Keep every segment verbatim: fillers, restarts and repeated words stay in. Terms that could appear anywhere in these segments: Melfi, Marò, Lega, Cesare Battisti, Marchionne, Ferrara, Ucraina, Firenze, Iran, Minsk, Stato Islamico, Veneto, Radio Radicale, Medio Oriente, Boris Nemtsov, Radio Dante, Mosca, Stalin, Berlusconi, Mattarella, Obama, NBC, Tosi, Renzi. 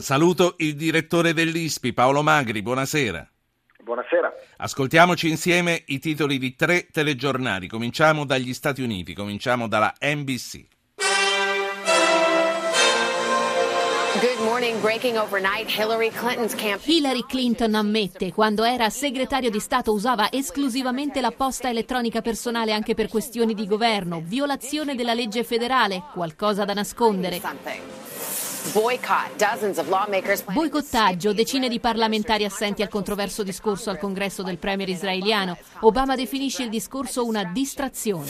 Saluto il direttore dell'I S P I, Paolo Magri, buonasera. Buonasera. Ascoltiamoci insieme i titoli di tre telegiornali. Cominciamo dagli Stati Uniti, cominciamo dalla N B C. Good morning. Breaking overnight, Hillary Clinton's campaign. Hillary Clinton ammette, quando era segretario di Stato usava esclusivamente la posta elettronica personale anche per questioni di governo, violazione della legge federale, qualcosa da nascondere. Boicottaggio, decine di parlamentari assenti al controverso discorso al congresso del premier israeliano. Obama definisce il discorso una distrazione.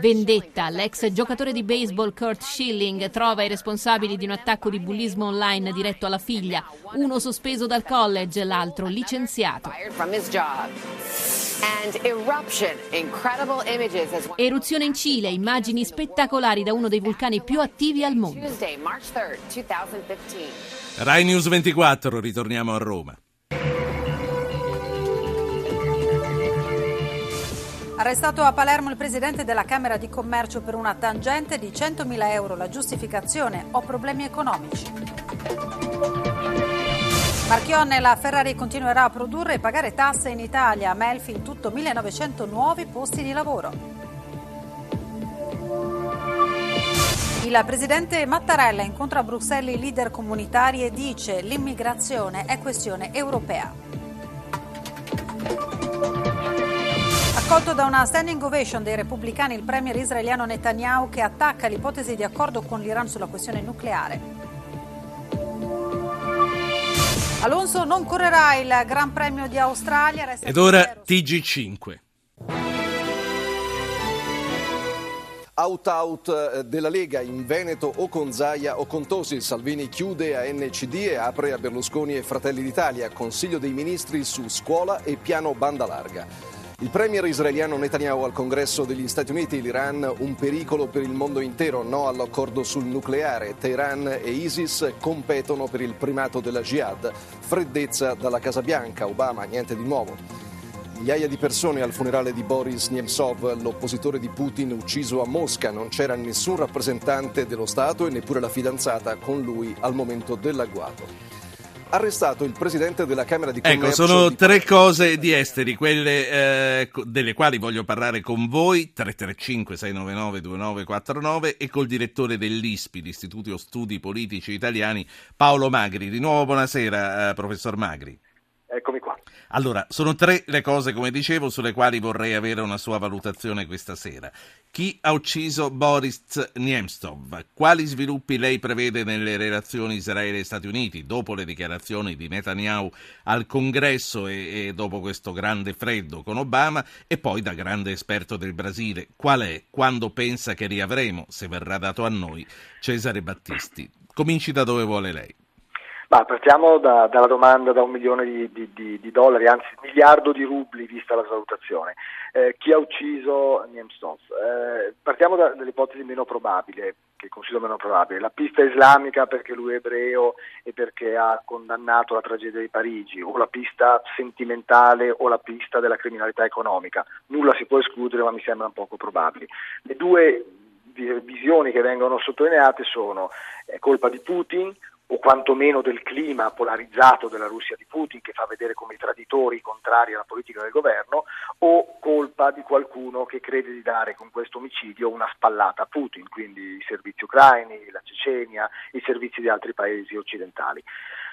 Vendetta, l'ex giocatore di baseball Kurt Schilling trova i responsabili di un attacco di bullismo online diretto alla figlia, uno sospeso dal college, l'altro licenziato. Eruzione in Cile, immagini spettacolari da uno dei vulcani più attivi al mondo. Rai News ventiquattro, ritorniamo a Roma. Arrestato a Palermo il presidente della Camera di Commercio per una tangente di centomila euro. La giustificazione: ho problemi economici. Marchionne, la Ferrari continuerà a produrre e pagare tasse in Italia. Melfi, in tutto millenovecento nuovi posti di lavoro. Il presidente Mattarella incontra a Bruxelles i leader comunitari e dice: l'immigrazione è questione europea. Accolto da una standing ovation dei repubblicani il premier israeliano Netanyahu, che attacca l'ipotesi di accordo con l'Iran sulla questione nucleare. Alonso non correrà il Gran Premio di Australia. Resta Ed ora T G cinque. Out-out della Lega, in Veneto o con Zaia o con Tosi. Salvini chiude a N C D e apre a Berlusconi e Fratelli d'Italia. Consiglio dei ministri su scuola e piano banda larga. Il premier israeliano Netanyahu al congresso degli Stati Uniti. L'Iran un pericolo per il mondo intero, no all'accordo sul nucleare. Teheran e ISIS competono per il primato della jihad. Freddezza dalla Casa Bianca, Obama niente di nuovo. Migliaia di persone al funerale di Boris Nemtsov, l'oppositore di Putin ucciso a Mosca. Non c'era nessun rappresentante dello Stato e neppure la fidanzata con lui al momento dell'agguato. Arrestato il presidente della Camera di Commercio. Ecco, sono tre cose di esteri, quelle eh, delle quali voglio parlare con voi, tre tre cinque sei nove nove due nove quattro nove, e col direttore dell'I S P I, l'Istituto Studi Politici Italiani, Paolo Magri. Di nuovo buonasera, eh, professor Magri. Eccomi qua. Allora, sono tre le cose, come dicevo, sulle quali vorrei avere una sua valutazione questa sera. Chi ha ucciso Boris Nemtsov? Quali sviluppi lei prevede nelle relazioni Israele e Stati Uniti dopo le dichiarazioni di Netanyahu al Congresso e, e dopo questo grande freddo con Obama? E poi, da grande esperto del Brasile, qual è, quando pensa che riavremo, se verrà dato a noi, Cesare Battisti? Cominci da dove vuole lei. Ma partiamo da, dalla domanda da un milione di, di, di, di dollari, anzi miliardo di rubli, vista la valutazione. Eh, chi ha ucciso Nemtsov? Eh, partiamo da, dall'ipotesi meno probabile, che considero meno probabile, la pista islamica perché lui è ebreo e perché ha condannato la tragedia di Parigi, o la pista sentimentale o la pista della criminalità economica. Nulla si può escludere, ma mi sembrano poco probabili. Le due visioni che vengono sottolineate sono eh, colpa di Putin, o quantomeno del clima polarizzato della Russia di Putin, che fa vedere come i traditori i contrari alla politica del governo, o colpa di qualcuno che crede di dare con questo omicidio una spallata a Putin, quindi i servizi ucraini, la Cecenia, i servizi di altri paesi occidentali.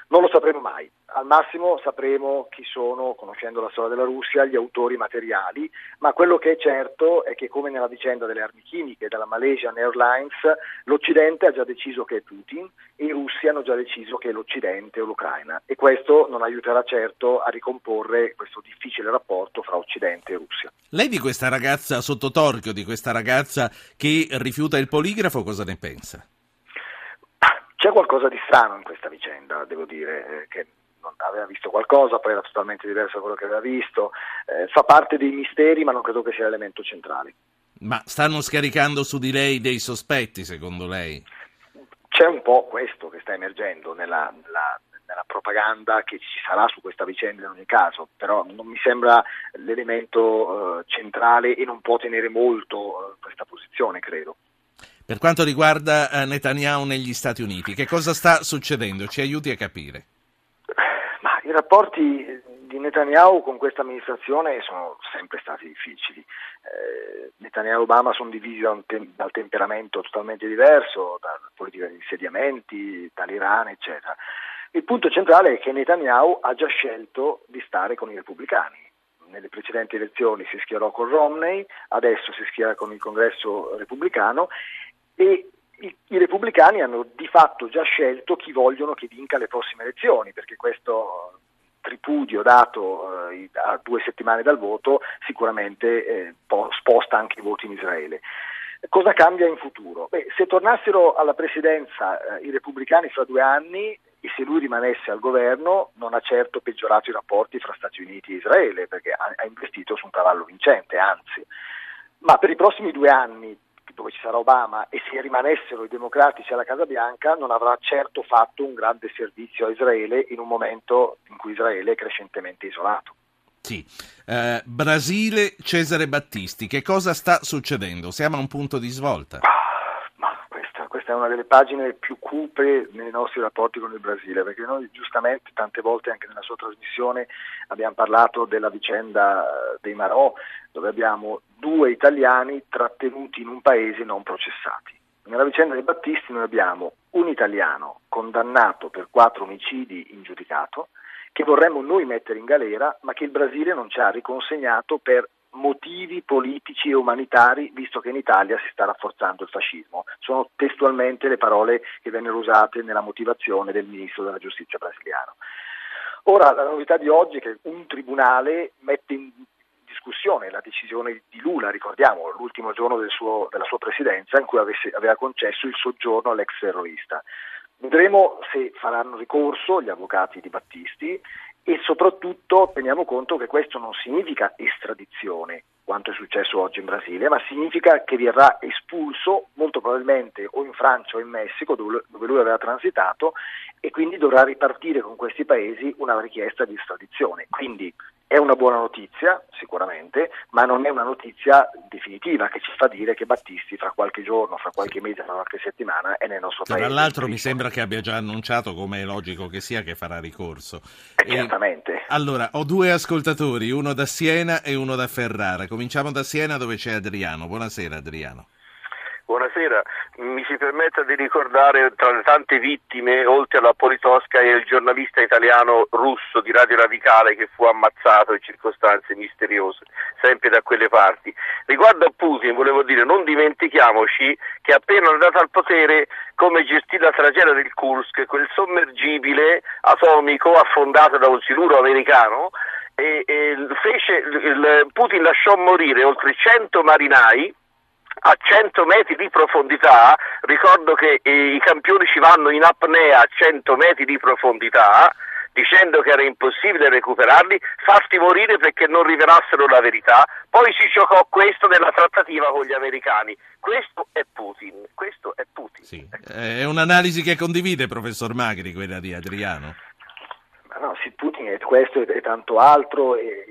Non lo sapremo mai, al massimo sapremo chi sono, conoscendo la storia della Russia, gli autori materiali, ma quello che è certo è che, come nella vicenda delle armi chimiche della Malaysian Airlines, l'Occidente ha già deciso che è Putin e i russi hanno già deciso che è l'Occidente o l'Ucraina, e questo non aiuterà certo a ricomporre questo difficile rapporto fra Occidente e Russia. Lei di questa ragazza sotto torchio, di questa ragazza che rifiuta il poligrafo, cosa ne pensa? C'è qualcosa di strano in questa vicenda, devo dire, eh, che non aveva visto qualcosa, poi era totalmente diverso da quello che aveva visto, eh, fa parte dei misteri, ma non credo che sia l'elemento centrale. Ma stanno scaricando su di lei dei sospetti, secondo lei? C'è un po' questo che sta emergendo nella, nella, nella propaganda che ci sarà su questa vicenda in ogni caso, però non mi sembra l'elemento eh, centrale e non può tenere molto eh, questa posizione, credo. per quanto riguarda Netanyahu negli Stati Uniti. Che cosa sta succedendo? Ci aiuti a capire. Ma i rapporti di Netanyahu con questa amministrazione sono sempre stati difficili. Eh, Netanyahu e Obama sono divisi da un te- dal temperamento totalmente diverso, da politica di insediamenti, dall'Iran, eccetera. Il punto centrale è che Netanyahu ha già scelto di stare con i repubblicani. Nelle precedenti elezioni si schierò con Romney, adesso si schiera con il congresso repubblicano e i, i repubblicani hanno di fatto già scelto chi vogliono che vinca le prossime elezioni, perché questo tripudio dato eh, a due settimane dal voto sicuramente eh, po- sposta anche i voti in Israele. Cosa cambia in futuro? Beh, se tornassero alla presidenza eh, i repubblicani fra due anni, e se lui rimanesse al governo, non ha certo peggiorato i rapporti fra Stati Uniti e Israele, perché ha investito su un cavallo vincente, anzi. Ma per i prossimi due anni, dove ci sarà Obama, e se rimanessero i democratici alla Casa Bianca, non avrà certo fatto un grande servizio a Israele in un momento in cui Israele è crescentemente isolato. Sì. Eh, Brasile, Cesare Battisti, che cosa sta succedendo? Siamo a un punto di svolta. Questa è una delle pagine più cupe nei nostri rapporti con il Brasile, perché noi giustamente tante volte anche nella sua trasmissione abbiamo parlato della vicenda dei Marò, dove abbiamo due italiani trattenuti in un paese non processati. Nella vicenda dei Battisti noi abbiamo un italiano condannato per quattro omicidi in giudicato, che vorremmo noi mettere in galera, ma che il Brasile non ci ha riconsegnato per motivi politici e umanitari, visto che in Italia si sta rafforzando il fascismo. Sono testualmente le parole che vennero usate nella motivazione del ministro della giustizia brasiliano. Ora, la novità di oggi è che un tribunale mette in discussione la decisione di Lula, ricordiamo, l'ultimo giorno del suo, della sua presidenza, in cui avesse, aveva concesso il soggiorno all'ex terrorista. Vedremo se faranno ricorso gli avvocati di Battisti, e soprattutto teniamo conto che questo non significa estradizione, quanto è successo oggi in Brasile, ma significa che verrà espulso molto probabilmente o in Francia o in Messico, dove lui aveva transitato, e quindi dovrà ripartire con questi paesi una richiesta di estradizione. Quindi è una buona notizia sicuramente, ma non è una notizia definitiva che ci fa dire che Battisti fra qualche giorno, fra qualche mese, fra qualche settimana è nel nostro paese. Tra l'altro mi sembra che abbia già annunciato, come è logico che sia, che farà ricorso. E... Allora, ho due ascoltatori, uno da Siena e uno da Ferrara. Cominciamo da Siena, dove c'è Adriano. Buonasera Adriano. Buonasera, mi si permetta di ricordare tra le tante vittime, oltre alla Politkovskaja, il giornalista italiano russo di Radio Radicale che fu ammazzato in circostanze misteriose, sempre da quelle parti. Riguardo a Putin, volevo dire, non dimentichiamoci che appena andato al potere, come gestì la tragedia del Kursk, quel sommergibile atomico affondato da un siluro americano, e, e fece, il, Putin lasciò morire oltre cento marinai a cento metri di profondità. Ricordo che eh, i campioni ci vanno in apnea a cento metri di profondità, dicendo che era impossibile recuperarli, farti morire perché non rivelassero la verità. Poi si giocò questo nella trattativa con gli americani. Questo è Putin, questo è Putin. Sì. È un'analisi che condivide, professor Magri, quella di Adriano? Ma no, sì, Putin è questo e tanto altro, e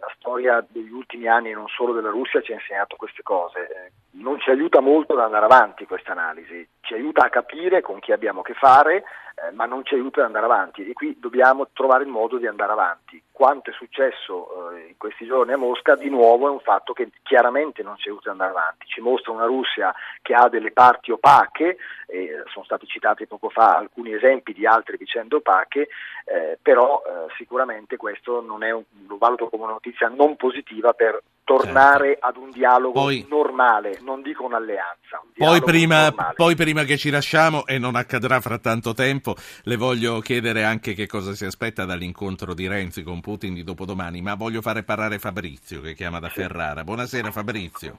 la storia degli ultimi anni, e non solo della Russia, ci ha insegnato queste cose. Non ci aiuta molto ad andare avanti questa analisi, ci aiuta a capire con chi abbiamo a che fare, eh, ma non ci aiuta ad andare avanti, e qui dobbiamo trovare il modo di andare avanti. Quanto è successo eh, in questi giorni a Mosca, di nuovo, è un fatto che chiaramente non ci aiuta ad andare avanti. Ci mostra una Russia che ha delle parti opache, eh, sono stati citati poco fa alcuni esempi di altre vicende opache, eh, però eh, sicuramente questo non è un, lo valuto come una notizia non positiva per tornare certo. ad un dialogo poi, normale, non dico un'alleanza. Un poi, prima, poi prima che ci lasciamo, e non accadrà fra tanto tempo, le voglio chiedere anche che cosa si aspetta dall'incontro di Renzi con Putin di dopodomani, ma voglio fare parlare Fabrizio che chiama da sì. Ferrara. Buonasera Fabrizio.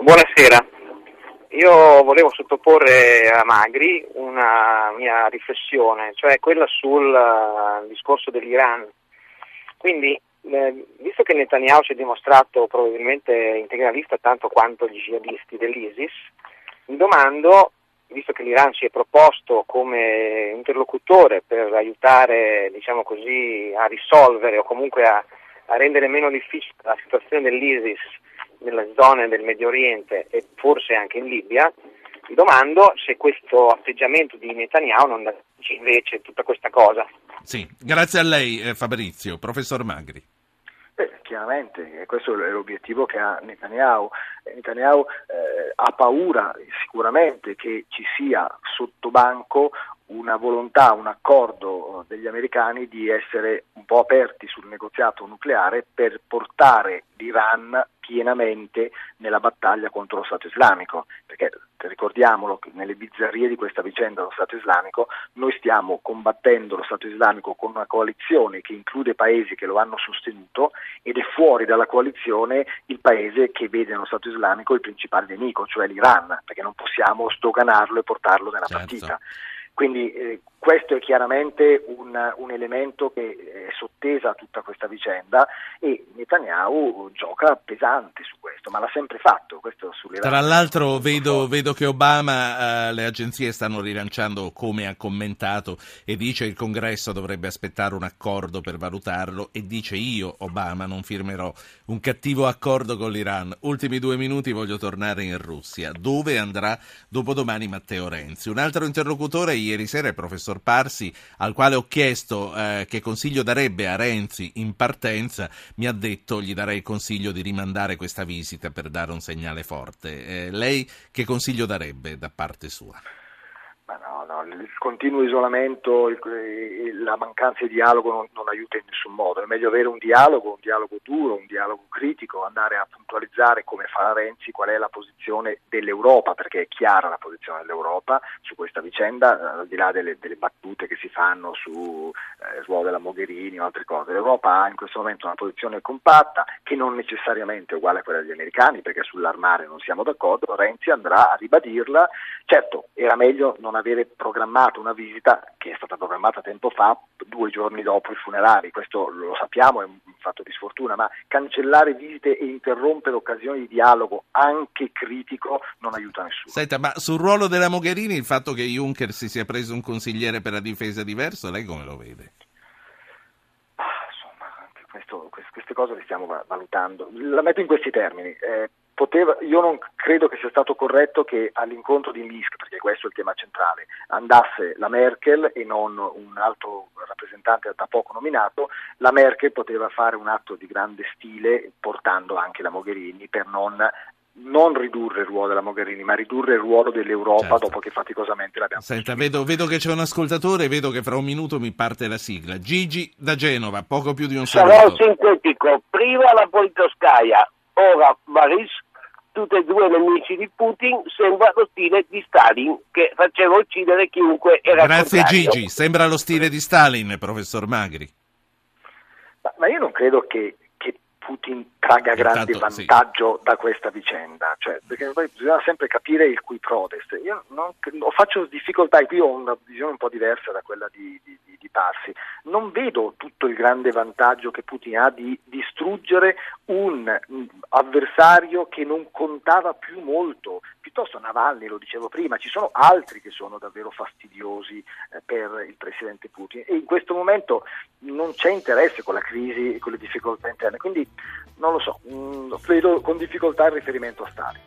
Buonasera, io volevo sottoporre a Magri una mia riflessione, cioè quella sul uh, discorso dell'Iran. Quindi visto che Netanyahu si è dimostrato probabilmente integralista tanto quanto gli jihadisti dell'ISIS, mi domando, visto che l'Iran si è proposto come interlocutore per aiutare, diciamo così, a risolvere o comunque a, a rendere meno difficile la situazione dell'ISIS nelle zone del Medio Oriente e forse anche in Libia, mi domando se questo atteggiamento di Netanyahu non dice invece tutta questa cosa. Sì, grazie a lei eh, Fabrizio. Professor Magri. Beh, chiaramente, questo è l'obiettivo che ha Netanyahu. Netanyahu eh, ha paura sicuramente che ci sia sotto banco una volontà, un accordo degli americani di essere un po' aperti sul negoziato nucleare per portare l'Iran pienamente nella battaglia contro lo Stato Islamico, perché ricordiamolo che nelle bizzarrie di questa vicenda dello Stato Islamico noi stiamo combattendo lo Stato Islamico con una coalizione che include paesi che lo hanno sostenuto ed è fuori dalla coalizione il paese che vede nello Stato Islamico il principale nemico, cioè l'Iran, perché non possiamo stoganarlo e portarlo nella certo. partita. Quindi eh, questo è chiaramente un, un elemento che è sottesa a tutta questa vicenda e Netanyahu gioca pesante su questo, ma l'ha sempre fatto. Questo sulle Tra l'altro vedo, vedo che Obama, eh, le agenzie stanno rilanciando come ha commentato e dice che il Congresso dovrebbe aspettare un accordo per valutarlo e dice io, Obama, non firmerò un cattivo accordo con l'Iran. Ultimi due minuti, voglio tornare in Russia, dove andrà dopodomani Matteo Renzi. Un altro interlocutore ieri sera è il professor Parsi, al quale ho chiesto eh, che consiglio darebbe a Renzi in partenza. Mi ha detto gli darei il consiglio di rimandare questa visita per dare un segnale forte. Eh, lei che consiglio darebbe da parte sua? Ma no, no, il continuo isolamento, il, la mancanza di dialogo non, non aiuta in nessun modo. È meglio avere un dialogo, un dialogo duro, un dialogo critico, andare a puntualizzare come fa Renzi, qual è la posizione dell'Europa, perché è chiara la posizione dell'Europa su questa vicenda, al di là delle, delle battute che si fanno su eh, ruolo della Mogherini o altre cose. L'Europa ha in questo momento una posizione compatta che non necessariamente è uguale a quella degli americani, perché sull'armare non siamo d'accordo. Renzi andrà a ribadirla. Certo, era meglio non avere programmato una visita che è stata programmata tempo fa, due giorni dopo i funerali, questo lo sappiamo, è un fatto di sfortuna, ma cancellare visite e interrompere occasioni di dialogo anche critico non aiuta nessuno. Senta, ma sul ruolo della Mogherini, il fatto che Juncker si sia preso un consigliere per la difesa diverso, lei come lo vede? Ah, insomma, anche questo, queste cose le stiamo valutando. La metto in questi termini. Eh, Poteva, io non credo che sia stato corretto che all'incontro di Minsk, perché questo è il tema centrale, andasse la Merkel e non un altro rappresentante da poco nominato. La Merkel poteva fare un atto di grande stile portando anche la Mogherini per non non ridurre il ruolo della Mogherini, ma ridurre il ruolo dell'Europa certo. dopo che faticosamente l'abbiamo fatto. Senta, vedo, vedo che c'è un ascoltatore, vedo che fra un minuto mi parte la sigla. Gigi da Genova, poco più di un saluto. Sarò sintetico, prima la Politkovskaya, ora Boris, tutte e due nemici di Putin, sembra lo stile di Stalin che faceva uccidere chiunque era Grazie contrario. Gigi, sembra lo stile di Stalin, professor Magri. Ma, ma io non credo che, che Putin traga grande Intanto, vantaggio sì. da questa vicenda, cioè, perché poi bisogna sempre capire il cui prodest. Io non, faccio difficoltà, e qui ho una visione un po' diversa da quella di, di, di, di Parsi. Non vedo tutto il grande vantaggio che Putin ha di distruggere un avversario che non contava più molto, piuttosto Navalny, lo dicevo prima, ci sono altri che sono davvero fastidiosi eh, per il presidente Putin e in questo momento non c'è interesse con la crisi e con le difficoltà interne, quindi non lo so, mh, vedo con difficoltà il riferimento a Stalin.